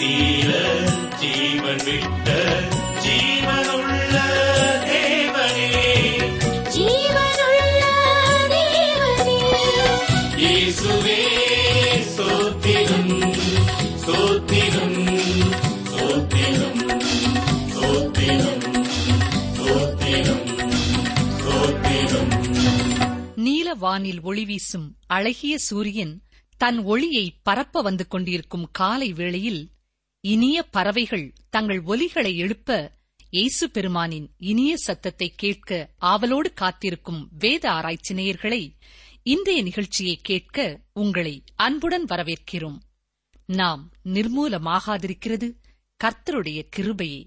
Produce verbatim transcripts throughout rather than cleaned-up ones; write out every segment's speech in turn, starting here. தீர ஜீவன் விட்ட ஜீவனுள்ள தேவனே, ஜீவனுள்ள தேவனே, இயேசுவே ஸ்தோத்திரம் ஸ்தோத்திரம் ஸ்தோத்திரம் ஸ்தோத்திரம் ஸ்தோத்திரம் ஸ்தோத்திரம். நீல வானில் ஒளி வீசும் அழகிய சூரியன் தன் ஒளியை பரப்ப வந்து கொண்டிருக்கும் காலை வேளையில் இனிய பறவைகள் தங்கள் ஒலிகளை எழுப்ப இயேசு பெருமானின் இனிய சத்தத்தை கேட்க ஆவலோடு காத்திருக்கும் வேத ஆராய்ச்சி நேயர்களை இன்றைய நிகழ்ச்சியை கேட்க உங்களை அன்புடன் வரவேற்கிறோம். நாம் நிர்மூலமாகாதிருக்கிறது கர்த்தருடைய கிருபையே.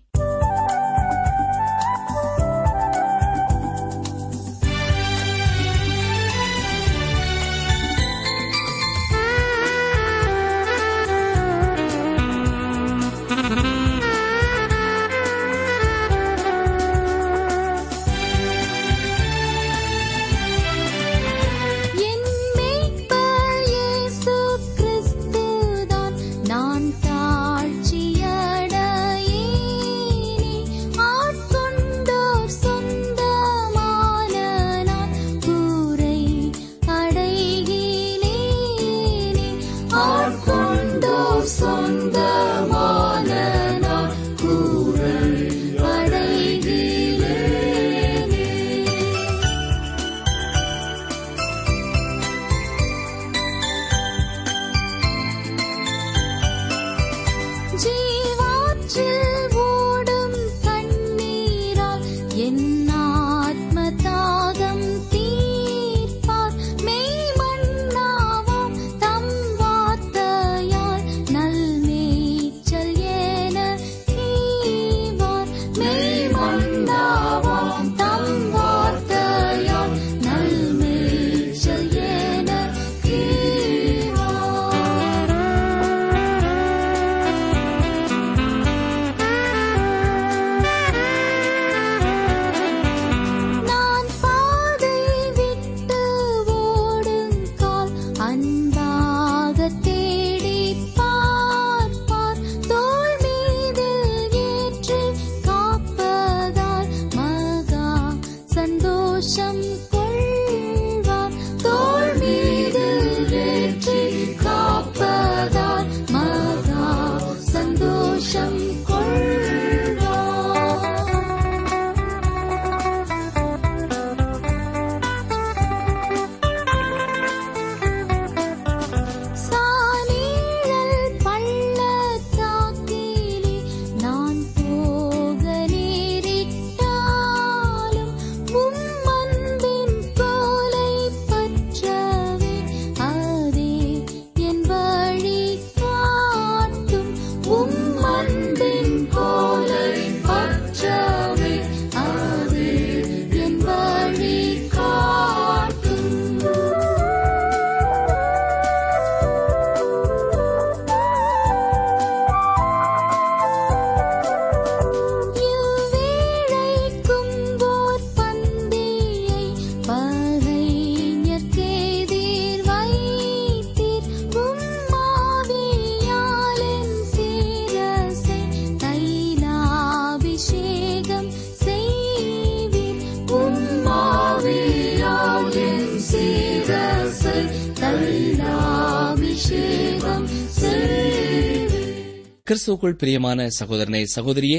கிறிஸ்துவுக்குள் பிரியமான சகோதரனே சகோதரியே,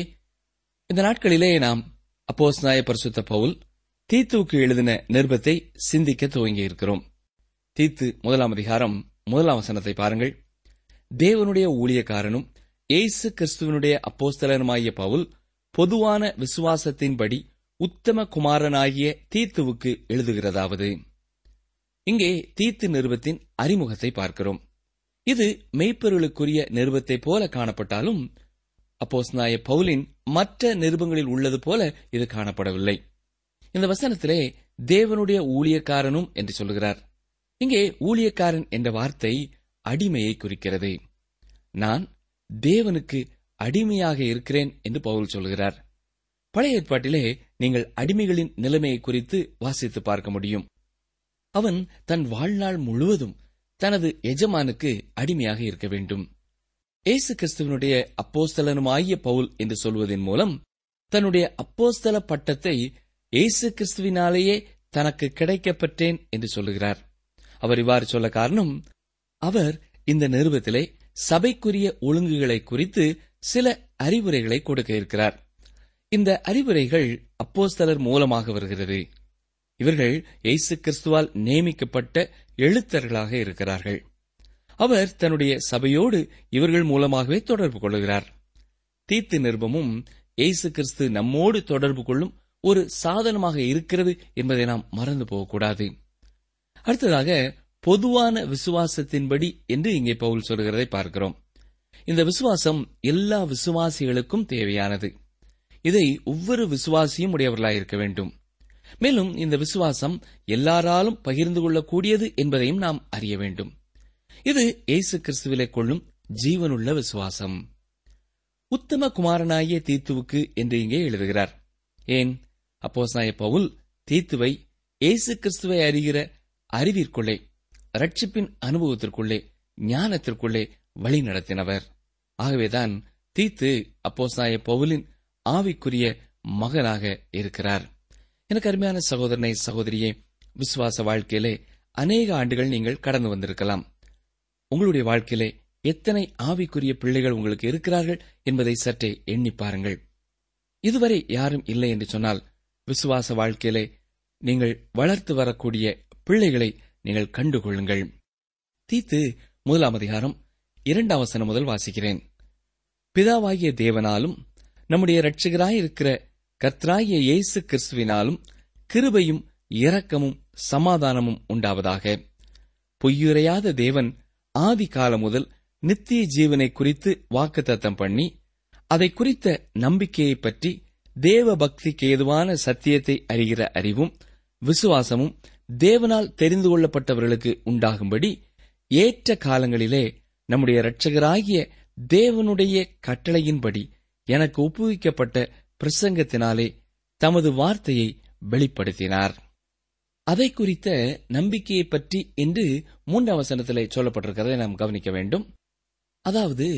இந்த நாட்களிலே நாம் அப்போஸ்தலனாகிய பரிசுத்த பவுல் தீத்துவுக்கு எழுதின நிருபத்தை சிந்திக்க துவங்கியிருக்கிறோம். தீத்து முதலாம் அதிகாரம் முதலாம் வசனத்தை பாருங்கள். தேவனுடைய ஊழியக்காரனும் இயேசு கிறிஸ்துவனுடைய அப்போஸ்தலனுமாகிய பவுல் பொதுவான விசுவாசத்தின்படி உத்தம குமாரனாகிய தீத்துவுக்கு எழுதுகிறதாவது. இங்கே தீத்து நிருபத்தின் அறிமுகத்தை பார்க்கிறோம். இது மெய்ப்பொருளுக்குரிய நிருபத்தை போல காணப்பட்டாலும் அப்போஸ்தலனாகிய பவுலின் மற்ற நிருபங்களில் உள்ளது போல இது காணப்படவில்லை. இந்த வசனத்திலே தேவனுடைய ஊழியக்காரனும் என்று சொல்கிறார். இங்கே ஊழியக்காரன் என்ற வார்த்தை அடிமையை குறிக்கிறது. நான் தேவனுக்கு அடிமையாக இருக்கிறேன் என்று பவுல் சொல்கிறார். பழைய ஏற்பாட்டிலே நீங்கள் அடிமைகளின் நிலைமையை குறித்து வாசித்து பார்க்க முடியும். அவன் தன் வாழ்நாள் முழுவதும் தனது எஜமானுக்கு அடிமையாக இருக்க வேண்டும். இயேசு கிறிஸ்துவனுடைய அப்போஸ்தலனுமாகிய பவுல் என்று சொல்வதன் மூலம் தன்னுடைய அப்போஸ்தல பட்டத்தை இயேசு கிறிஸ்துவினாலேயே தனக்கு கிடைக்கப்பட்டேன் என்று சொல்லுகிறார். அவர் இவ்வாறு சொல்ல காரணம், அவர் இந்த நிருபத்திலே சபைக்குரிய ஒழுங்குகளை குறித்து சில அறிவுரைகளை கொடுக்க இருக்கிறார். இந்த அறிவுரைகள் அப்போஸ்தலர் மூலமாக வருகிறது. இவர்கள் இயேசு கிறிஸ்துவால் நியமிக்கப்பட்ட எழுத்தர்களாக இருக்கிறார்கள். அவர் தன்னுடைய சபையோடு இவர்கள் மூலமாகவே தொடர்பு கொள்கிறார். தீத்து நிருபமும் இயேசு கிறிஸ்து நம்மோடு தொடர்பு கொள்ளும் ஒரு சாதனமாக இருக்கிறது என்பதை நாம் மறந்து போகக்கூடாது. அடுத்ததாக, பொதுவான விசுவாசத்தின்படி என்று இங்கே பவுல் சொல்கிறதை பார்க்கிறோம். இந்த விசுவாசம் எல்லா விசுவாசிகளுக்கும் தேவையானது. இதை ஒவ்வொரு விசுவாசியும் உடையவர்களாயிருக்க வேண்டும். மேலும் இந்த விசுவாசம் எல்லாராலும் பகிர்ந்து கொள்ளக்கூடியது என்பதையும் நாம் அறிய வேண்டும். இது இயேசு கிறிஸ்துவிலே கொள்ளும் ஜீவனுள்ள விசுவாசம். உத்தம குமாரனாகிய தீத்துவுக்கு என்று இங்கே எழுதுகிறார். ஏன் அப்போஸ்தலனாகிய பவுல் தீத்துவை இயேசு கிறிஸ்துவை அறிகிற அறிவிற்குள்ளே, ரட்சிப்பின் அனுபவத்திற்குள்ளே, ஞானத்திற்குள்ளே வழி நடத்தினவர். ஆகவேதான் தீத்து அப்போஸ்தலனாகிய பவுலின் ஆவிக்குரிய மகனாக இருக்கிறார். எனக்கு அருமையான சகோதரனை சகோதரியே, விசுவாச வாழ்க்கையிலே அநேக ஆண்டுகள் நீங்கள் கடந்து வந்திருக்கலாம். உங்களுடைய வாழ்க்கையிலே எத்தனை ஆவிக்குரிய பிள்ளைகள் உங்களுக்கு இருக்கிறார்கள் என்பதை சற்றே எண்ணி பாருங்கள். இதுவரை யாரும் இல்லை என்று சொன்னால், விசுவாச வாழ்க்கையிலே நீங்கள் வளர்த்து வரக்கூடிய பிள்ளைகளை நீங்கள் கண்டுகொள்ளுங்கள். தீத்து முதலாம் அதிகாரம் இரண்டாம் வசனம் முதல் வாசிக்கிறேன். பிதாவாகிய தேவனாலும் நம்முடைய இரட்சகராயிருக்கிற கர்த்தராகிய இயேசு கிறிஸ்துவினாலும் கிருபையும் இரக்கமும் சமாதானமும் உண்டாவதாக. பொய்யுரையாத தேவன் ஆதி காலம் முதல் நித்திய ஜீவனை குறித்து வாக்குத்தத்தம் பண்ணி, அதை குறித்த நம்பிக்கையை பற்றி தேவ பக்திக்கு ஏதுவான சத்தியத்தை அறிகிற அறிவும் விசுவாசமும் தேவனால் தெரிந்து கொள்ளப்பட்டவர்களுக்கு உண்டாகும்படி ஏற்ற காலங்களிலே நம்முடைய இரட்சகராகிய தேவனுடைய கட்டளையின்படி எனக்கு ஒப்புவிக்கப்பட்ட பிரசங்கத்தினாலே தமது வார்த்தையை வெளிப்படுத்தினார். அதை குறித்த நம்பிக்கையை பற்றி என்று மூன்றாம் வசனத்திலே சொல்லப்பட்டிருக்கிறதை நாம் கவனிக்க வேண்டும். அதாவது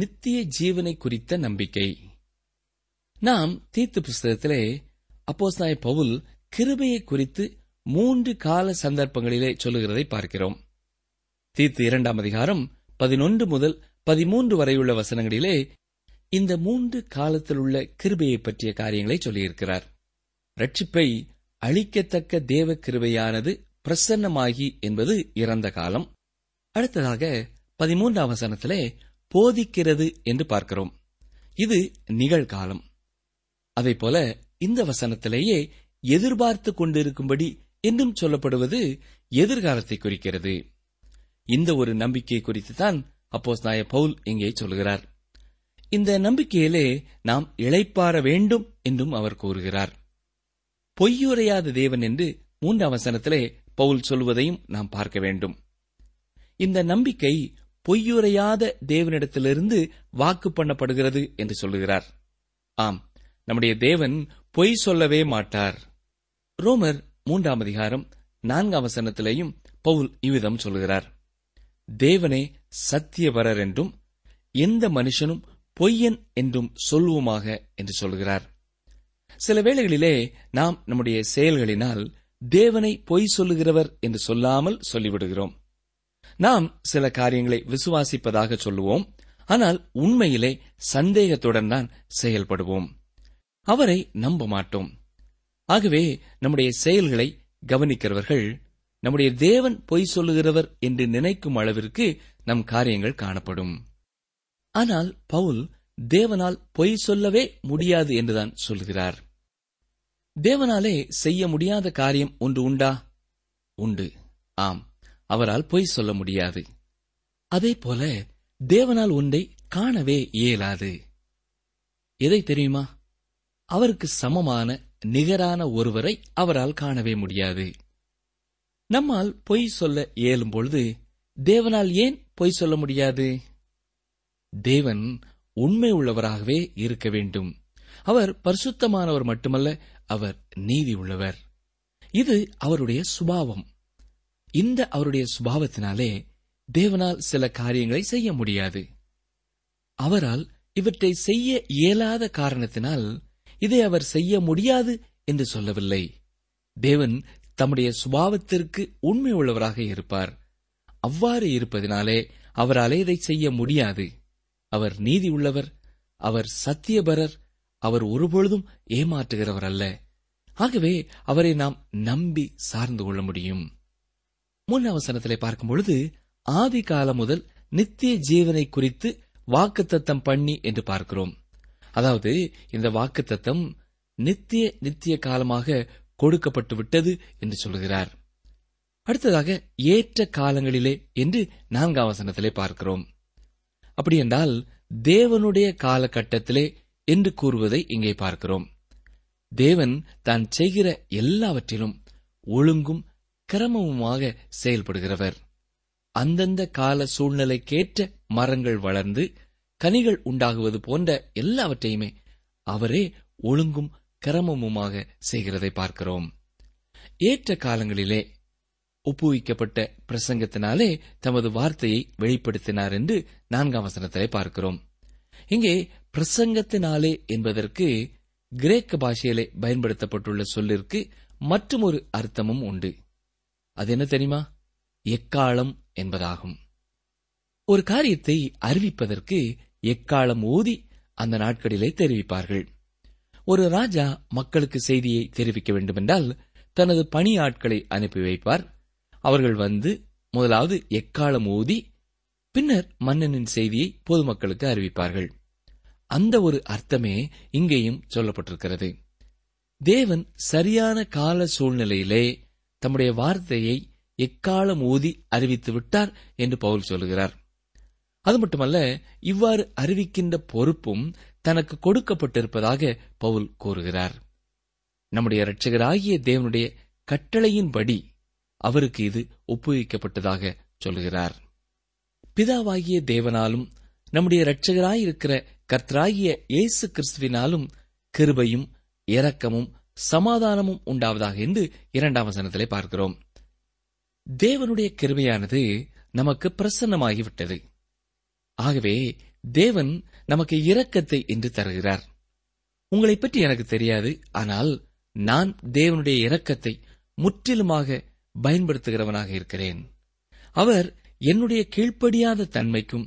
நித்திய ஜீவனை குறித்த நம்பிக்கை. நாம் தீத்து புஸ்தகத்திலே அப்போஸ்தலனாகிய பவுல் கிருபையை குறித்து மூன்று கால சந்தர்ப்பங்களிலே சொல்லுகிறதை பார்க்கிறோம். தீத்து இரண்டாம் அதிகாரம் பதினொன்று முதல் பதிமூன்று வரையுள்ள வசனங்களிலே இந்த மூன்று காலத்தில் உள்ள கிருபையை பற்றிய காரியங்களை சொல்லியிருக்கிறார். ரட்சிப்பை அளிக்கத்தக்க தேவ கிருபையானது பிரசன்னமாகி என்பது இறந்த காலம். அடுத்ததாக பதிமூன்றாம் வசனத்திலே போதிக்கிறது என்று பார்க்கிறோம். இது நிகழ்காலம். அதேபோல இந்த வசனத்திலேயே எதிர்பார்த்து கொண்டிருக்கும்படி என்றும் சொல்லப்படுவது எதிர்காலத்தை குறிக்கிறது. இந்த ஒரு நம்பிக்கை குறித்துத்தான் அப்போஸ்தலனாகிய பவுல் இங்கே சொல்கிறார். இந்த நம்பிக்கையிலே நாம் இளைப்பாற வேண்டும் என்றும் அவர் கூறுகிறார். பொய்யுரையாத தேவன் என்று மூன்றாம் வசனத்திலே பவுல் சொல்வதையும் நாம் பார்க்க வேண்டும். இந்த நம்பிக்கை பொய்யுரையாத தேவனிடத்திலிருந்து வாக்கு பண்ணப்படுகிறது என்று சொல்லுகிறார். ஆம், நம்முடைய தேவன் பொய் சொல்லவே மாட்டார். ரோமர் மூன்றாம் அதிகாரம் நான்காம் வசனத்திலேயும் பவுல் இவ்விதம் சொல்லுகிறார். தேவனே சத்தியவரர் என்றும் எந்த மனுஷனும் பொய்யன் என்றும் சொல்லுவோமாக என்று சொல்கிறார். சில வேளைகளிலே நாம் நம்முடைய செயல்களினால் தேவனை பொய் சொல்லுகிறவர் என்று சொல்லாமல் சொல்லிவிடுகிறோம். நாம் சில காரியங்களை விசுவாசிப்பதாக சொல்லுவோம், ஆனால் உண்மையிலே சந்தேகத்துடன் தான் செயல்படுவோம். அவரை நம்ப மாட்டோம். ஆகவே நம்முடைய செயல்களை கவனிக்கிறவர்கள் நம்முடைய தேவன் பொய் சொல்லுகிறவர் என்று நினைக்கும் அளவிற்கு நம் காரியங்கள் காணப்படும். ஆனால் பவுல் தேவனால் பொய் சொல்லவே முடியாது என்றுதான் சொல்கிறார். தேவனாலே செய்ய முடியாத காரியம் ஒன்று உண்டா? உண்டு. ஆம், அவரால் பொய் சொல்ல முடியாது. அதே போல தேவனால் ஒன்றை காணவே இயலாது. எதை தெரியுமா? அவருக்கு சமமான நிகரான ஒருவரை அவரால் காணவே முடியாது. நம்மால் பொய் சொல்ல இயலும் பொழுது தேவனால் ஏன் பொய் சொல்ல முடியாது? தேவன் உண்மை உள்ளவராகவே இருக்க வேண்டும். அவர் பரிசுத்தமானவர் மட்டுமல்ல, அவர் நீதி உள்ளவர். இது அவருடைய சுபாவம். இந்த அவருடைய சுபாவத்தினாலே தேவனால் சில காரியங்களை செய்ய முடியாது. அவரால் இவற்றை செய்ய இயலாத காரணத்தினால் இதை அவர் செய்ய முடியாது என்று சொல்லவில்லை. தேவன் தம்முடைய சுபாவத்திற்கு உண்மை உள்ளவராக இருப்பார். அவ்வாறு இருப்பதினாலே அவரால் இதை செய்ய முடியாது. அவர் நீதி உள்ளவர், அவர் சத்தியபரர், அவர் ஒருபொழுதும் ஏமாற்றுகிறவர் அல்ல. ஆகவே அவரை நாம் நம்பி சார்ந்து கொள்ள முடியும். முன் அவசரத்திலே பார்க்கும்பொழுது ஆதி காலம் முதல் நித்திய ஜீவனை குறித்து வாக்குத்தத்தம் பண்ணி என்று பார்க்கிறோம். அதாவது இந்த வாக்குத்தத்தம் நித்திய நித்திய காலமாக கொடுக்கப்பட்டு விட்டது என்று சொல்கிறார். அடுத்ததாக ஏற்ற காலங்களிலே என்று நான்காம் வசனத்திலே பார்க்கிறோம். அப்படி என்றால் தேவனுடைய காலகட்டத்திலே என்று கூறுவதை இங்கே பார்க்கிறோம். தேவன் தான் செய்கிற எல்லாவற்றிலும் ஒழுங்கும் கிரமமுமாக செயல்படுகிறவர். அந்தந்த கால சூழ்நிலைக்கேற்ற மரங்கள் வளர்ந்து கனிகள் உண்டாகுவது போன்ற எல்லாவற்றையுமே அவரே ஒழுங்கும் கிரமமுமாக செய்கிறதை பார்க்கிறோம். ஏற்ற காலங்களிலே ஒப்புவிக்கப்பட்ட பிரசங்கத்தினாலே தமது வார்த்தையை வெளிப்படுத்தினார் என்று நான்காம் வசனத்திலே பார்க்கிறோம். இங்கே பிரசங்கத்தினாலே என்பதற்கு கிரேக்க பாஷையிலே பயன்படுத்தப்பட்டுள்ள சொல்லிற்கு மற்றொரு அர்த்தமும் உண்டு. அது என்ன தெரியுமா? எக்காலம் என்பதாகும். ஒரு காரியத்தை அறிவிப்பதற்கு எக்காலம் ஓதி அந்த நாட்களிலே தெரிவிப்பார்கள். ஒரு ராஜா மக்களுக்கு செய்தியை தெரிவிக்க வேண்டுமென்றால் தனது பணி ஆட்களை அனுப்பி வைப்பார். அவர்கள் வந்து முதலாவது எக்காலம் ஓதி பின்னர் மன்னனின் செய்தியை பொதுமக்களுக்கு அறிவிப்பார்கள். அந்த ஒரு அர்த்தமே இங்கேயும் சொல்லப்பட்டிருக்கிறது. தேவன் சரியான கால சூழ்நிலையிலே தம்முடைய வார்த்தையை எக்காலம் ஓதி அறிவித்து விட்டார் என்று பவுல் சொல்கிறார். அது மட்டுமல்ல, இவ்வாறு அறிவிக்கின்ற பொறுப்பும் தனக்கு கொடுக்கப்பட்டிருப்பதாக பவுல் கூறுகிறார். நம்முடைய இரட்சகராகிய தேவனுடைய கட்டளையின்படி அவருக்கு இது ஒப்புவிக்கப்பட்டதாக சொல்கிறார். பிதாவாகிய தேவனாலும் நம்முடைய இரட்சகராயிருக்கிற கர்த்தராகிய இயேசு கிறிஸ்துவினாலும் கிருபையும் இரக்கமும் சமாதானமும் உண்டாவதாக என்று இரண்டாம் வசனத்திலே பார்க்கிறோம். தேவனுடைய கிருபையானது நமக்கு பிரசன்னமாகிவிட்டது. ஆகவே தேவன் நமக்கு இரக்கத்தை என்று தருகிறார். உங்களை பற்றி எனக்கு தெரியாது, ஆனால் நான் தேவனுடைய இரக்கத்தை முற்றிலுமாக பயன்படுத்துகிறவனாக இருக்கிறேன். அவர் என்னுடைய கீழ்ப்படியாத தன்மைக்கும்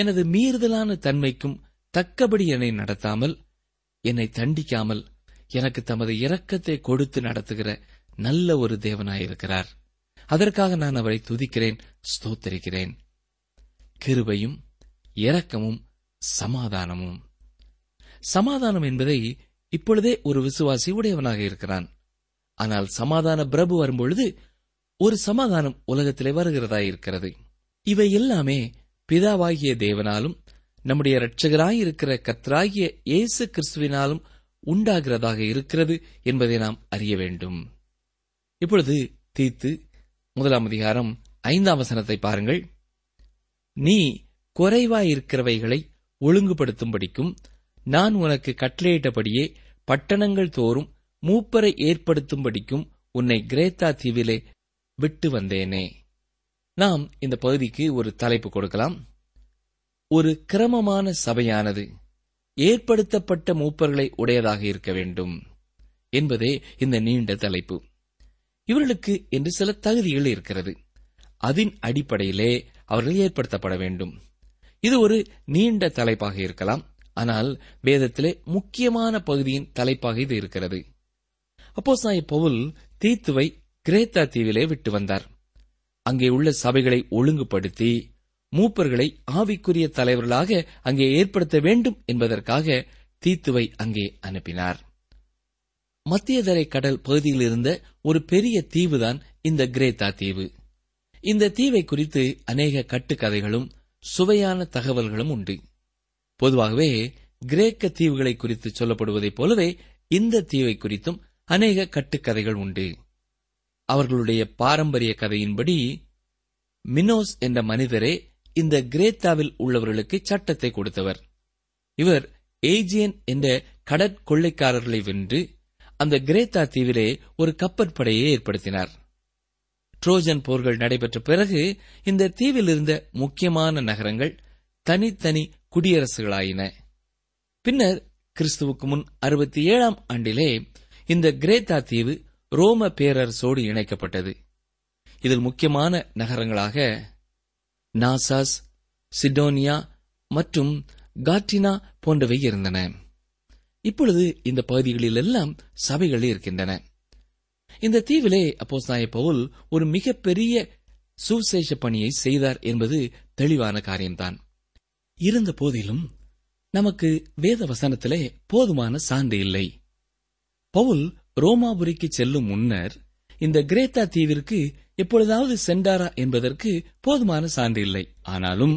எனது மீறுதலான தன்மைக்கும் தக்கபடி என்னை நடத்தாமல், என்னை தண்டிக்காமல் எனக்கு தமது இரக்கத்தை கொடுத்து நடத்துகிற நல்ல ஒரு தேவனாயிருக்கிறார். அதற்காக நான் அவரை துதிக்கிறேன், ஸ்தோத்திரிக்கிறேன். கிருபையும் இரக்கமும் சமாதானமும். சமாதானம் என்பதை இப்பொழுதே ஒரு விசுவாசி உடையவனாக இருக்கிறான். ஆனால் சமாதான பிரபு வரும்பொழுது ஒரு சமாதானம் உலகத்திலே வருகிறதாயிருக்கிறது. இவை எல்லாமே பிதாவாகிய தேவனாலும் நம்முடைய இரட்சகராயிருக்கிற கர்த்தராகிய இயேசு கிறிஸ்துவினாலும் உண்டாகிறதாக இருக்கிறது என்பதை நாம் அறிய வேண்டும். இப்பொழுது தீத்து முதலாம் அதிகாரம் ஐந்தாம் வசனத்தை பாருங்கள். நீ குறைவாயிருக்கிறவைகளை ஒழுங்குபடுத்தும்படிக்கும் நான் உனக்கு கட்டளையிட்டபடியே பட்டணங்கள் தோறும் மூப்பரை ஏற்படுத்தும்படிக்கும் உன்னை கிரேத்தா தீவிலே விட்டு வந்தேனே. நாம் இந்த பகுதிக்கு ஒரு தலைப்பு கொடுக்கலாம். ஒரு கிரமமான சபையானது ஏற்படுத்தப்பட்ட மூப்பர்களை உடையதாக இருக்க வேண்டும் என்பதே இந்த நீண்ட தலைப்பு. இவர்களுக்கு என்று சில தகுதிகள் இருக்கிறது. அதன் அடிப்படையிலே அவர்கள் ஏற்படுத்தப்பட வேண்டும். இது ஒரு நீண்ட தலைப்பாக இருக்கலாம், ஆனால் வேதத்திலே முக்கியமான பகுதியின் தலைப்பாக இது இருக்கிறது. அப்போஸ்தலனாகிய பவுல் தீத்துவை கிரேத்தா தீவிலே விட்டு வந்தார். அங்கே உள்ள சபைகளை ஒழுங்குபடுத்தி மூப்பர்களை ஆவிக்குரிய தலைவர்களாக அங்கே ஏற்படுத்த வேண்டும் என்பதற்காக தீத்துவை அங்கே அனுப்பினார். மத்தியதரை கடல் பகுதியில் இருந்த ஒரு பெரிய தீவுதான் இந்த கிரேத்தா தீவு. இந்த தீவை குறித்து அநேக கட்டுக்கதைகளும் சுவையான தகவல்களும் உண்டு. பொதுவாகவே கிரேக்க தீவுகளை குறித்து சொல்லப்படுவதைப் போலவே இந்த தீவை குறித்தும் அநேக கட்டுக்கதைகள் உண்டு. அவர்களுடைய பாரம்பரிய கதையின்படி மினோஸ் என்ற மனிதரே இந்த கிரேத்தாவில் உள்ளவர்களுக்கு சட்டத்தை கொடுத்தவர். இவர் ஏஜியன் என்ற கடற்கொள்ளைக்காரர்களை வென்று அந்த கிரேத்தா தீவிலே ஒரு கப்பற்படையை ஏற்படுத்தினார். ட்ரோஜன் போர்கள் நடைபெற்ற பிறகு இந்த தீவில் இருந்த முக்கியமான நகரங்கள் தனித்தனி குடியரசுகளாயின. பின்னர் கிறிஸ்துவுக்கு முன் அறுபத்தி ஏழாம் ஆண்டிலே இந்த கிரேத்தா தீவு ரோம பேரரசோடு இணைக்கப்பட்டது. இதில் முக்கியமான நகரங்களாக நாசாஸ், சிடோனியா மற்றும் காட்டினா போன்றவை இருந்தன. இப்பொழுது இந்த பகுதிகளில் எல்லாம் சபைகள் இருக்கின்றன. இந்த தீவிலே அப்போஸ்தலனாகிய பவுல் ஒரு மிகப்பெரிய சுவிசேஷ பணியை செய்தார் என்பது தெளிவான காரியம்தான். இருந்த போதிலும் நமக்கு வேத வசனத்திலே போதுமான சான்று இல்லை. பவுல் ரோமாபுரிக்கு செல்லும் முன்னர் இந்த கிரேத்தா தீவிற்கு எப்பொழுதாவது சென்றாரா என்பதற்கு போதுமான சான்று இல்லை. ஆனாலும்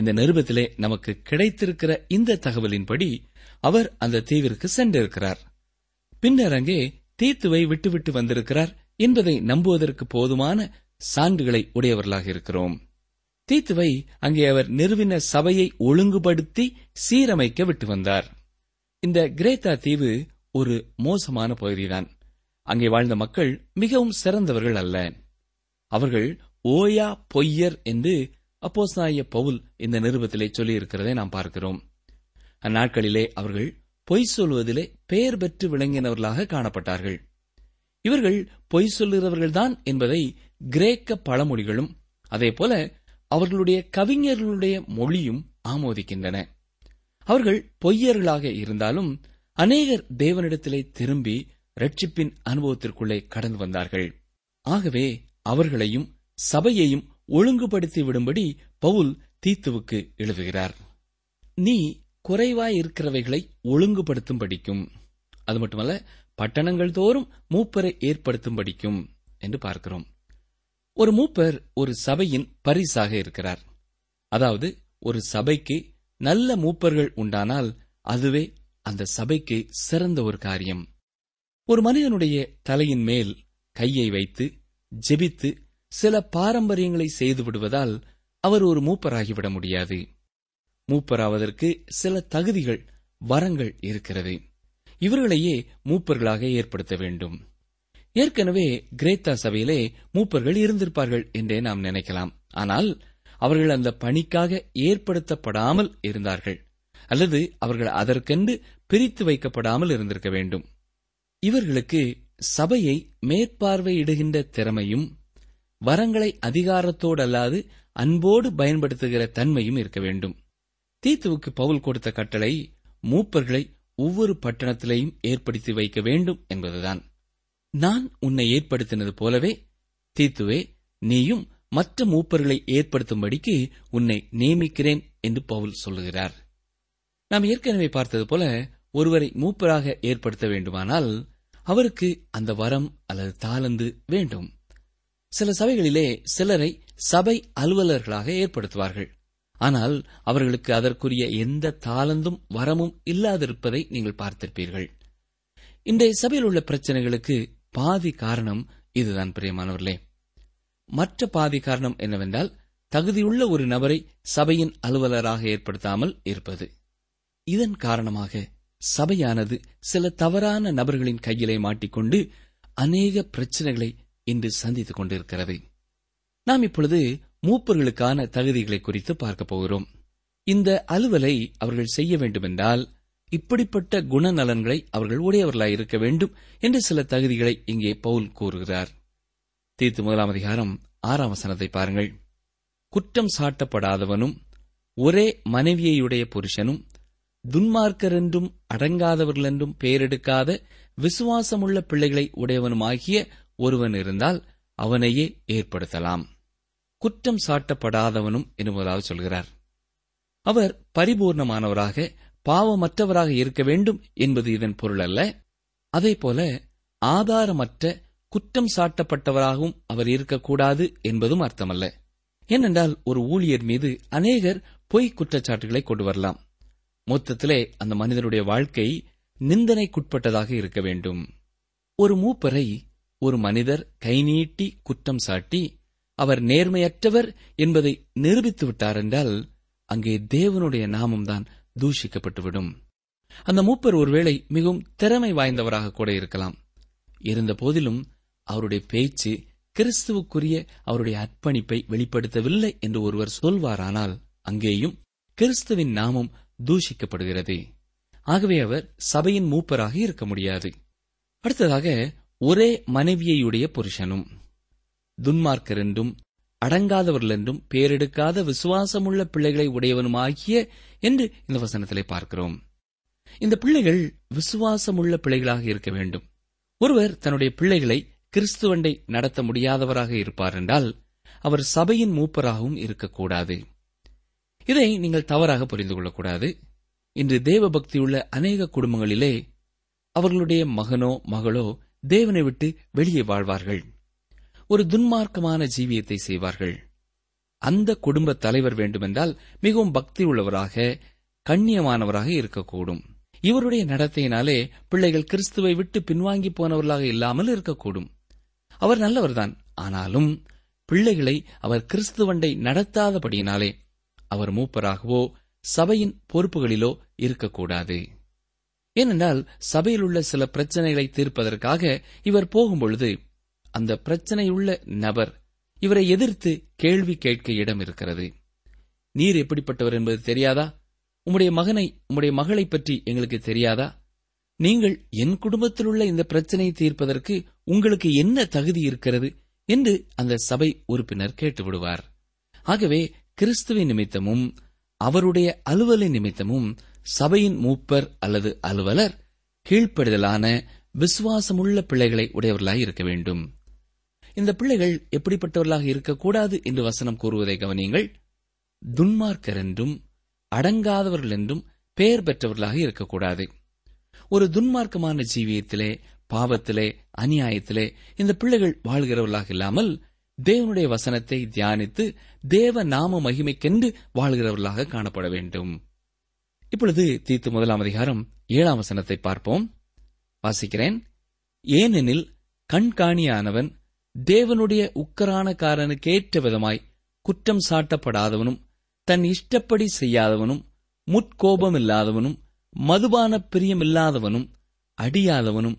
இந்த நிருபத்திலே நமக்கு கிடைத்திருக்கிற இந்த தகவலின்படி அவர் அந்த தீவிற்கு சென்றிருக்கிறார். பின்னர் அங்கே தீத்துவை விட்டுவிட்டு வந்திருக்கிறார் என்பதை நம்புவதற்கு போதுமான சான்றுகளை உடையவர்களாக இருக்கிறோம். தீத்துவை அங்கே அவர் நிறுவின சபையை ஒழுங்குபடுத்தி சீரமைக்க விட்டு வந்தார். இந்த கிரேத்தா தீவு ஒரு மோசமான பகுதிதான். அங்கே வாழ்ந்த மக்கள் மிகவும் சிறந்தவர்கள் அல்ல. அவர்கள் ஓயா பொய்யர் என்று அப்போஸ்தலனாகிய பவுல் இந்த நிருபத்திலே சொல்லியிருக்கிறதை நாம் பார்க்கிறோம். அந்நாட்களிலே அவர்கள் பொய் சொல்வதிலே பெயர் பெற்று விளங்கினவர்களாக காணப்பட்டார்கள். இவர்கள் பொய் சொல்லுகிறவர்கள்தான் என்பதை கிரேக்க பழமொழிகளும் அதேபோல அவர்களுடைய கவிஞர்களுடைய மொழியும் ஆமோதிக்கின்றன. அவர்கள் பொய்யர்களாக இருந்தாலும் அநேகர் தேவனிடத்திலே திரும்பி ரட்சிப்பின் அனுபவத்திற்குள்ளே கடந்து வந்தார்கள். ஆகவே அவர்களையும் சபையையும் ஒழுங்குபடுத்தி விடும்படி பவுல் தீத்துவுக்கு எழுதுகிறார். நீ குறைவாயிருக்கிறவைகளை ஒழுங்குபடுத்தும் படிக்கும், அது மட்டுமல்ல பட்டணங்கள் தோறும் மூப்பரை ஏற்படுத்தும் படிக்கும் என்று பார்க்கிறோம். ஒரு மூப்பர் ஒரு சபையின் பரிசாக இருக்கிறார். அதாவது ஒரு சபைக்கு நல்ல மூப்பர்கள் உண்டானால் அதுவே அந்த சபைக்கு சிறந்த ஒரு காரியம். ஒரு மனிதனுடைய தலையின் மேல் கையை வைத்து ஜெபித்து சில பாரம்பரியங்களை செய்து விடுவதால் அவர் ஒரு மூப்பராகிவிட முடியாது. மூப்பராவதற்கு சில தகுதிகள், வரங்கள் இருக்கிறது. இவர்களையே மூப்பர்களாக ஏற்படுத்த வேண்டும். ஏற்கனவே கிரேத்தா சபையிலே மூப்பர்கள் இருந்திருப்பார்கள் என்றே நாம் நினைக்கலாம். ஆனால் அவர்கள் அந்த பணிக்காக ஏற்படுத்தப்படாமல் இருந்தார்கள், அல்லது அவர்கள் அதற்கென்று பிரித்து வைக்கப்படாமல் இருந்திருக்க வேண்டும். இவர்களுக்கு சபையை மேற்பார்வையிடுகின்ற திறமையும் வரங்களை அதிகாரத்தோடு அல்லாது அன்போடு பயன்படுத்துகிற தன்மையும் இருக்க வேண்டும். தீத்துவுக்கு பவுல் கொடுத்த கட்டளை மூப்பர்களை ஒவ்வொரு பட்டணத்திலேயும் ஏற்படுத்தி வைக்க வேண்டும் என்பதுதான். நான் உன்னை ஏற்படுத்தினது போலவே தீத்துவே, நீயும் மற்ற மூப்பர்களை ஏற்படுத்தும்படிக்கு உன்னை நியமிக்கிறேன் என்று பவுல் சொல்லுகிறார். நாம் ஏற்கனவே பார்த்தது போல ஒருவரை மூப்பராக ஏற்படுத்த வேண்டுமானால் அவருக்கு அந்த வரம் அல்லது தாளந்து வேண்டும். சில சபைகளிலே சிலரை சபை அலுவலர்களாக ஏற்படுத்துவார்கள். ஆனால் அவர்களுக்கு அதற்குரிய எந்த தாளந்தும் வரமும் இல்லாதிருப்பதை நீங்கள் பார்த்திருப்பீர்கள். இன்றைய சபையில் உள்ள பிரச்சனைகளுக்கு பாதி காரணம் இதுதான் பிரியமானவர்களே. மற்ற பாதி காரணம் என்னவென்றால் தகுதியுள்ள ஒரு நபரை சபையின் அலுவலராக ஏற்படுத்தாமல் இருப்பது. இதன் காரணமாக சபையானது சில தவறான நபர்களின் கையிலே மாட்டிக்கொண்டு அநேக பிரச்சனைகளை இன்று சந்தித்துக் கொண்டிருக்கிறது. நாம் இப்பொழுது மூப்பர்களுக்கான தகுதிகளை குறித்து பார்க்கப் போகிறோம். இந்த அலுவலை அவர்கள் செய்ய வேண்டுமென்றால் இப்படிப்பட்ட குணநலன்களை அவர்கள் உடையவர்களாய் இருக்க வேண்டும் என்று சில தகுதிகளை இங்கே பவுல் கூறுகிறார். தீத்து முதலாம் அதிகாரம் ஆறாம் வசனத்தை பாருங்கள். குற்றம் சாட்டப்படாதவனும் ஒரே மனைவியையுடைய புருஷனும் துன்மார்க்கரென்றும் அடங்காதவர்களென்றும் பெயரெடுக்காத விசுவாசமுள்ள பிள்ளைகளை உடையவனுமாகிய ஒருவன் இருந்தால் அவனையே ஏற்படுத்தலாம். குற்றம் சாட்டப்படாதவனும் என்பதாக சொல்கிறார். அவர் பரிபூர்ணமானவராக பாவமற்றவராக இருக்க வேண்டும் என்பது இதன் பொருள் அல்ல. அதேபோல ஆதாரமற்ற குற்றம் சாட்டப்பட்டவராகவும் அவர் இருக்கக்கூடாது என்பதும் அர்த்தமல்ல. ஏனென்றால் ஒரு ஊழியர் மீது அநேகர் பொய் குற்றச்சாட்டுகளை கொண்டு வரலாம். மொத்தத்திலே அந்த மனிதனுடைய வாழ்க்கை நிந்தனைக்குட்பட்டதாக இருக்க வேண்டும். ஒரு மூப்பரை ஒரு மனிதர் கைநீட்டி குற்றம் சாட்டி அவர் நேர்மையற்றவர் என்பதை நிரூபித்துவிட்டார் என்றால் அங்கே தேவனுடைய நாமம்தான் தூஷிக்கப்பட்டுவிடும். அந்த மூப்பர் ஒருவேளை மிகவும் திறமை வாய்ந்தவராக கூட இருக்கலாம். இருந்த போதிலும் அவருடைய பேச்சு கிறிஸ்துவுக்குரிய அவருடைய அர்ப்பணிப்பை வெளிப்படுத்தவில்லை என்று ஒருவர் சொல்வாரானால் அங்கேயும் கிறிஸ்துவின் நாமம் தூஷிக்கப்படுகிறது. ஆகவே அவர் சபையின் மூப்பராக இருக்க முடியாது. அடுத்ததாக, ஒரே மனைவியையுடைய புருஷனும் துன்மார்க்கர் என்றும் அடங்காதவர்கள் என்றும் பேரெடுக்காத விசுவாசமுள்ள பிள்ளைகளை உடையவனுமாகிய என்று இந்த வசனத்திலே பார்க்கிறோம். இந்த பிள்ளைகள் விசுவாசமுள்ள பிள்ளைகளாக இருக்க வேண்டும். ஒருவர் தன்னுடைய பிள்ளைகளை கிறிஸ்துவண்டை நடத்த முடியாதவராக இருப்பார் என்றால் அவர் சபையின் மூப்பராகவும் இருக்கக்கூடாது. இதை நீங்கள் தவறாக புரிந்து கொள்ளக்கூடாது. இன்று தேவ பக்தியுள்ள அநேக குடும்பங்களிலே அவர்களுடைய மகனோ மகளோ தேவனை விட்டு வெளியே வாழ்வார்கள். ஒரு துன்மார்க்கமான ஜீவியத்தை செய்வார்கள். அந்த குடும்ப தலைவர் வேண்டுமென்றால் மிகவும் பக்தி உள்ளவராக கண்ணியமானவராக இருக்கக்கூடும். இவருடைய நடத்தையினாலே பிள்ளைகள் கிறிஸ்துவை விட்டு பின்வாங்கி போனவர்களாக இல்லாமல் இருக்கக்கூடும். அவர் நல்லவர்தான். ஆனாலும் பிள்ளைகளை அவர் கிறிஸ்துவண்டை நடத்தாதபடியினாலே அவர் மூப்பராகவோ சபையின் பொறுப்புகளிலோ இருக்கக்கூடாது. ஏனென்றால் சபையில் உள்ள சில பிரச்சனைகளை தீர்ப்பதற்காக இவர் போகும்பொழுது அந்த பிரச்சனையுள்ள நபர் இவரை எதிர்த்து கேள்வி கேட்க இடம் இருக்கிறது. நீர் எப்படிப்பட்டவர் என்பது தெரியாதா? உம்முடைய மகனை உம்முடைய மகளை பற்றி எங்களுக்கு தெரியாதா? நீங்கள் என் குடும்பத்தில் உள்ள இந்த பிரச்சனையை தீர்ப்பதற்கு உங்களுக்கு என்ன தகுதி இருக்கிறது என்று அந்த சபை உறுப்பினர் கேட்டுவிடுவார். ஆகவே கிறிஸ்துவின் நிமித்தமும் அவருடைய அலுவலின் நிமித்தமும் சபையின் மூப்பர் அல்லது அலுவலர் கீழ்ப்படுதலான விசுவாசமுள்ள பிள்ளைகளை உடையவர்களாக இருக்க வேண்டும். இந்த பிள்ளைகள் எப்படிப்பட்டவர்களாக இருக்கக்கூடாது என்று வசனம் கூறுவதை கவனியுங்கள். துன்மார்க்கர் என்றும் அடங்காதவர்கள் என்றும் பெயர் பெற்றவர்களாக இருக்கக்கூடாது. ஒரு துன்மார்க்கமான ஜீவியத்திலே, பாவத்திலே, அநியாயத்திலே இந்த பிள்ளைகள் வாழ்கிறவர்களாக இல்லாமல் தேவனுடைய வசனத்தை தியானித்து தேவ நாம மகிமைக்கென்று வாழ்கிறவர்களாக காணப்பட வேண்டும். இப்பொழுது தீத்து முதலாம் அதிகாரம் ஏழாம் வசனத்தை பார்ப்போம். வாசிக்கிறேன். ஏனெனில் கண்காணியானவன் தேவனுடைய உக்கரானக்காரனுக்கேற்ற விதமாய் குற்றம் சாட்டப்படாதவனும் தன் இஷ்டப்படி செய்யாதவனும் முட்கோபமில்லாதவனும் மதுபான பிரியமில்லாதவனும் அடியாதவனும்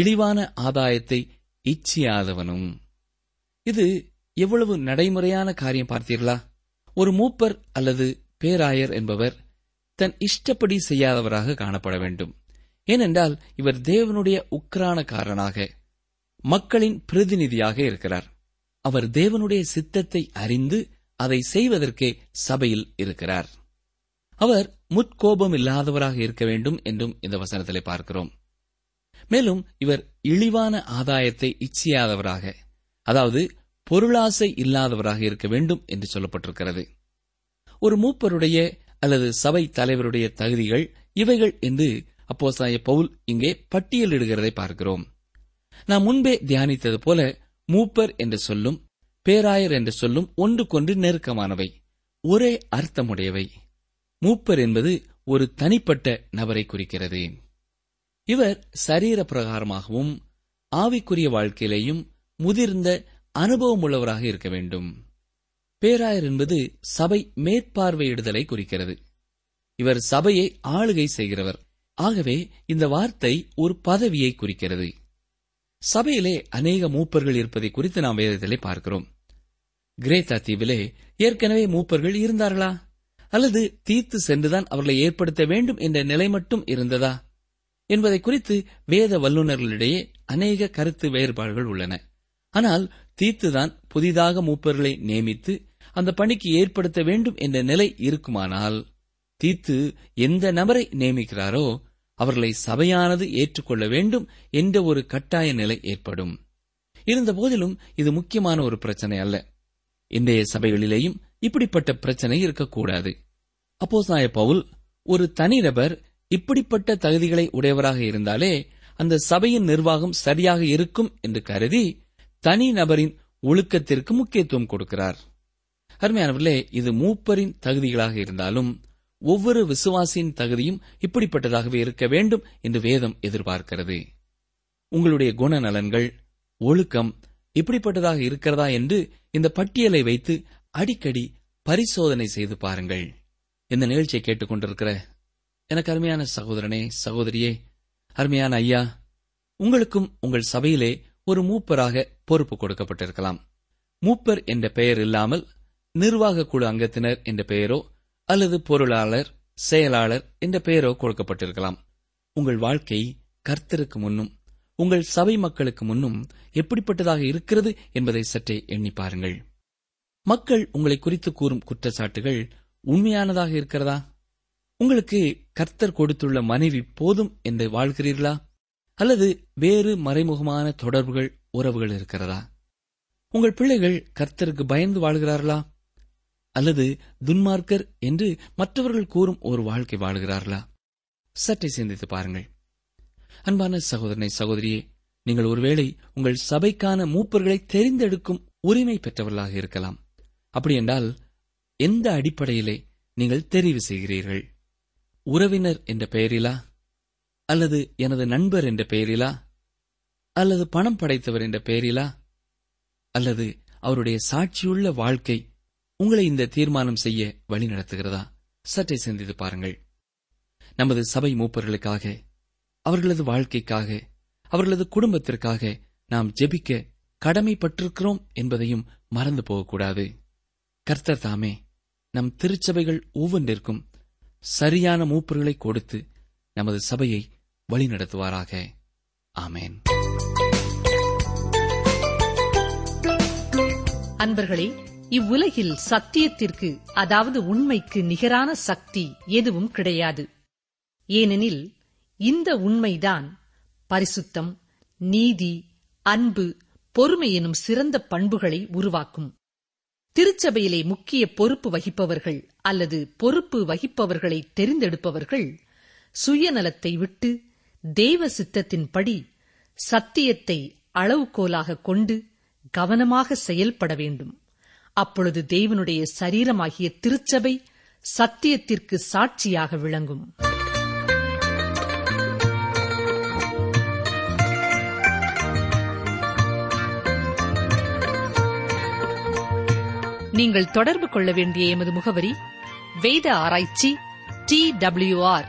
இழிவான ஆதாயத்தை இச்சியாதவனும். இது எவ்வளவு நடைமுறையான காரியம் பார்த்தீர்களா? ஒரு மூப்பர் அல்லது பேராயர் என்பவர் தன் இஷ்டப்படி செய்யாதவராக காணப்பட வேண்டும். ஏனென்றால் இவர் தேவனுடைய உக்கிரானக்காரனாக, மக்களின் பிரதிநிதியாக இருக்கிறார். அவர் தேவனுடைய சித்தத்தை அறிந்து அதை செய்வதற்கே சபையில் இருக்கிறார். அவர் முற்கோபம் இல்லாதவராக இருக்க வேண்டும் என்றும் இந்த வசனத்திலே பார்க்கிறோம். மேலும் இவர் இழிவான ஆதாயத்தை இச்சியாதவராக, அதாவது பொருளாசை இல்லாதவராக இருக்க வேண்டும் என்று சொல்லப்பட்டிருக்கிறது. ஒரு மூப்பருடைய அல்லது சபை தலைவருடைய தகுதிகள் இவைகள் என்று அப்போஸ்தலனாகிய பவுல் இங்கே பட்டியலிடுகிறதை பார்க்கிறோம். நாம் முன்பே தியானித்தது போல மூப்பர் என்று சொல்லும் பேராயர் என்று சொல்லும் ஒன்றுக்கொன்று நெருக்கமானவை, ஒரே அர்த்தமுடையவை. மூப்பர் என்பது ஒரு தனிப்பட்ட நபரை குறிக்கிறது. இவர் சரீர பிரகாரமாகவும் ஆவிக்குரிய வாழ்க்கையிலேயும் முதிர்ந்த அனுபவமுள்ளவராக இருக்க வேண்டும். பேராயர் என்பது சபை மேற்பார்வையிடுதலை குறிக்கிறது. இவர் சபையை ஆளுகை செய்கிறவர். ஆகவே இந்த வார்த்தை ஒரு பதவியை குறிக்கிறது. சபையிலே அநேக மூப்பர்கள் இருப்பதை குறித்து நாம் வேதத்திலே பார்க்கிறோம். கிரேத்தா தீவிலே ஏற்கனவே மூப்பர்கள் இருந்தார்களா? அல்லது தீத்து சென்றுதான் அவர்களை ஏற்படுத்த வேண்டும் என்ற நிலை மட்டும் இருந்ததா என்பதை குறித்து வேத வல்லுநர்களிடையே அநேக கருத்து வேறுபாடுகள் உள்ளன. ஆனால் தீத்துதான் புதிதாக மூப்பர்களை நியமித்து அந்த பணிக்கு ஏற்படுத்த வேண்டும் என்ற நிலை இருக்குமானால், தீத்து எந்த நபரை நியமிக்கிறாரோ அவர்களை சபையானது ஏற்றுக்கொள்ள வேண்டும் என்ற ஒரு கட்டாய நிலை ஏற்படும். இருந்த போதிலும் இது முக்கியமான ஒரு பிரச்சனை அல்ல. இன்றைய சபைகளிலேயும் இப்படிப்பட்ட பிரச்சனை இருக்கக்கூடாது. அப்போஸ்தலனாகிய பவுல் ஒரு தனிநபர் இப்படிப்பட்ட தகுதிகளை உடையவராக இருந்தாலே அந்த சபையின் நிர்வாகம் சரியாக இருக்கும் என்று கருதி தனி நபரின் ஒழுக்கத்திற்கு முக்கியத்துவம் கொடுக்கிறார். அருமையானவர்களே, இது மூப்பரின் தகுதிகளாக இருந்தாலும் ஒவ்வொரு விசுவாசியின் தகுதியும் இப்படிப்பட்டதாகவே இருக்க வேண்டும் என்று வேதம் எதிர்பார்க்கிறது. உங்களுடைய குணநலன்கள், ஒழுக்கம் இப்படிப்பட்டதாக இருக்கிறதா என்று இந்த பட்டியலை வைத்து அடிக்கடி பரிசோதனை செய்து பாருங்கள். இந்த நிகழ்ச்சியை கேட்டுக்கொண்டிருக்கிற எனக்கு அருமையான சகோதரனே, சகோதரியே, அருமையான ஐயா, உங்களுக்கும் உங்கள் சபையிலே ஒரு மூப்பராக பொறுப்பு கொடுக்கப்பட்டிருக்கலாம். மூப்பர் என்ற பெயர் இல்லாமல் நிர்வாக குழு அங்கத்தினர் என்ற பெயரோ அல்லது பொருளாளர், செயலாளர் என்ற பெயரோ கொடுக்கப்பட்டிருக்கலாம். உங்கள் வாழ்க்கை கர்த்தருக்கு முன்னும் உங்கள் சபை மக்களுக்கு முன்னும் எப்படிப்பட்டதாக இருக்கிறது என்பதை சற்றே எண்ணி பாருங்கள். மக்கள் உங்களை குறித்து கூறும் குற்றச்சாட்டுகள் உண்மையானதாக இருக்கிறதா? உங்களுக்கு கர்த்தர் கொடுத்துள்ள மனைவி போதும் என்று வாழ்கிறீர்களா? அல்லது வேறு மறைமுகமான தொடர்புகள், உறவுகள் இருக்கிறதா? உங்கள் பிள்ளைகள் கர்த்தருக்கு பயந்து வாழ்கிறார்களா? அல்லது துன்மார்க்கர் என்று மற்றவர்கள் கூறும் ஒரு வாழ்க்கை வாழ்கிறார்களா? சற்றே சிந்தித்து பாருங்கள். அன்பான சகோதரனை, சகோதரியே, நீங்கள் ஒருவேளை உங்கள் சபைக்கான மூப்பர்களை தெரிந்தெடுக்கும் உரிமை பெற்றவர்களாக இருக்கலாம். அப்படியென்றால் எந்த அடிப்படையிலே நீங்கள் தெரிவு செய்கிறீர்கள்? உறவினர் என்ற பெயரிலா? அல்லது எனது நண்பர் என்ற பெயரிலா? அல்லது பணம் படைத்தவர் என்ற பெயரிலா? அல்லது அவருடைய சாட்சியுள்ள வாழ்க்கை உங்களை இந்த தீர்மானம் செய்ய வழிநடத்துகிறதா? சற்றே சிந்தித்து பாருங்கள். நமது சபை மூப்பர்களுக்காக, அவர்களது வாழ்க்கைக்காக, அவர்களது குடும்பத்திற்காக நாம் ஜெபிக்க கடமைப்பட்டிருக்கிறோம் என்பதையும் மறந்து போகக்கூடாது. கர்த்தர் தாமே நம் திருச்சபைகள் ஒவ்வொன்றிற்கும் சரியான மூப்பர்களை கொடுத்து நமது சபையை வழிநடத்துவாராக. ஆமேன். அன்பர்களே, இவ்வுலகில் சத்தியத்திற்கு, அதாவது உண்மைக்கு நிகரான சக்தி எதுவும் கிடையாது. ஏனெனில் இந்த உண்மைதான் பரிசுத்தம், நீதி, அன்பு, பொறுமை எனும் சிறந்த பண்புகளை உருவாக்கும். திருச்சபையிலே முக்கிய பொறுப்பு வகிப்பவர்கள் அல்லது பொறுப்பு வகிப்பவர்களை தெரிந்தெடுப்பவர்கள் சுயநலத்தை விட்டு தேவ சித்தத்தின்படி சத்தியத்தை அளவுகோலாக கொண்டு கவனமாக செயல்பட வேண்டும். அப்பொழுது தேவனுடைய சரீரமாகிய திருச்சபை சத்தியத்திற்கு சாட்சியாக விளங்கும். நீங்கள் தொடர்பு கொள்ள வேண்டிய எமது முகவரி: வேத ஆராய்ச்சி, D W R,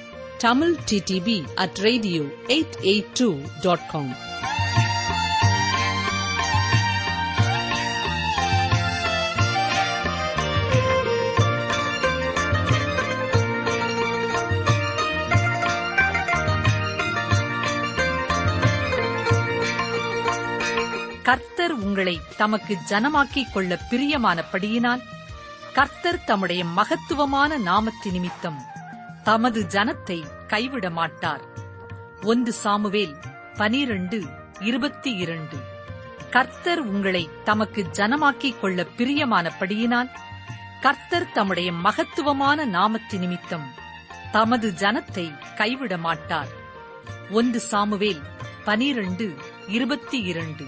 Tamil TDP at radio எட்டு எட்டு இரண்டு டாட் காம். கர்த்தர் உங்களை தமக்கு ஜனமாக்கிக் கொள்ள பிரியமானபடியினால் கர்த்தர் தம்முடைய மகத்துவமான நாமத்து நிமித்தம் தமது ஜனத்தை கைவிட மாட்டார். ஒன்று சாமுவேல் பனிரெண்டு இருபத்தி இரண்டு. கர்த்தர் உங்களை தமக்கு ஜனமாக்கிக் கொள்ள பிரியமானபடியினால் கர்த்தர் தம்முடைய மகத்துவமான நாமத்து நிமித்தம் தமது ஜனத்தை கைவிட மாட்டார். ஒன்று சாமுவேல் பனிரெண்டு இருபத்தி இரண்டு.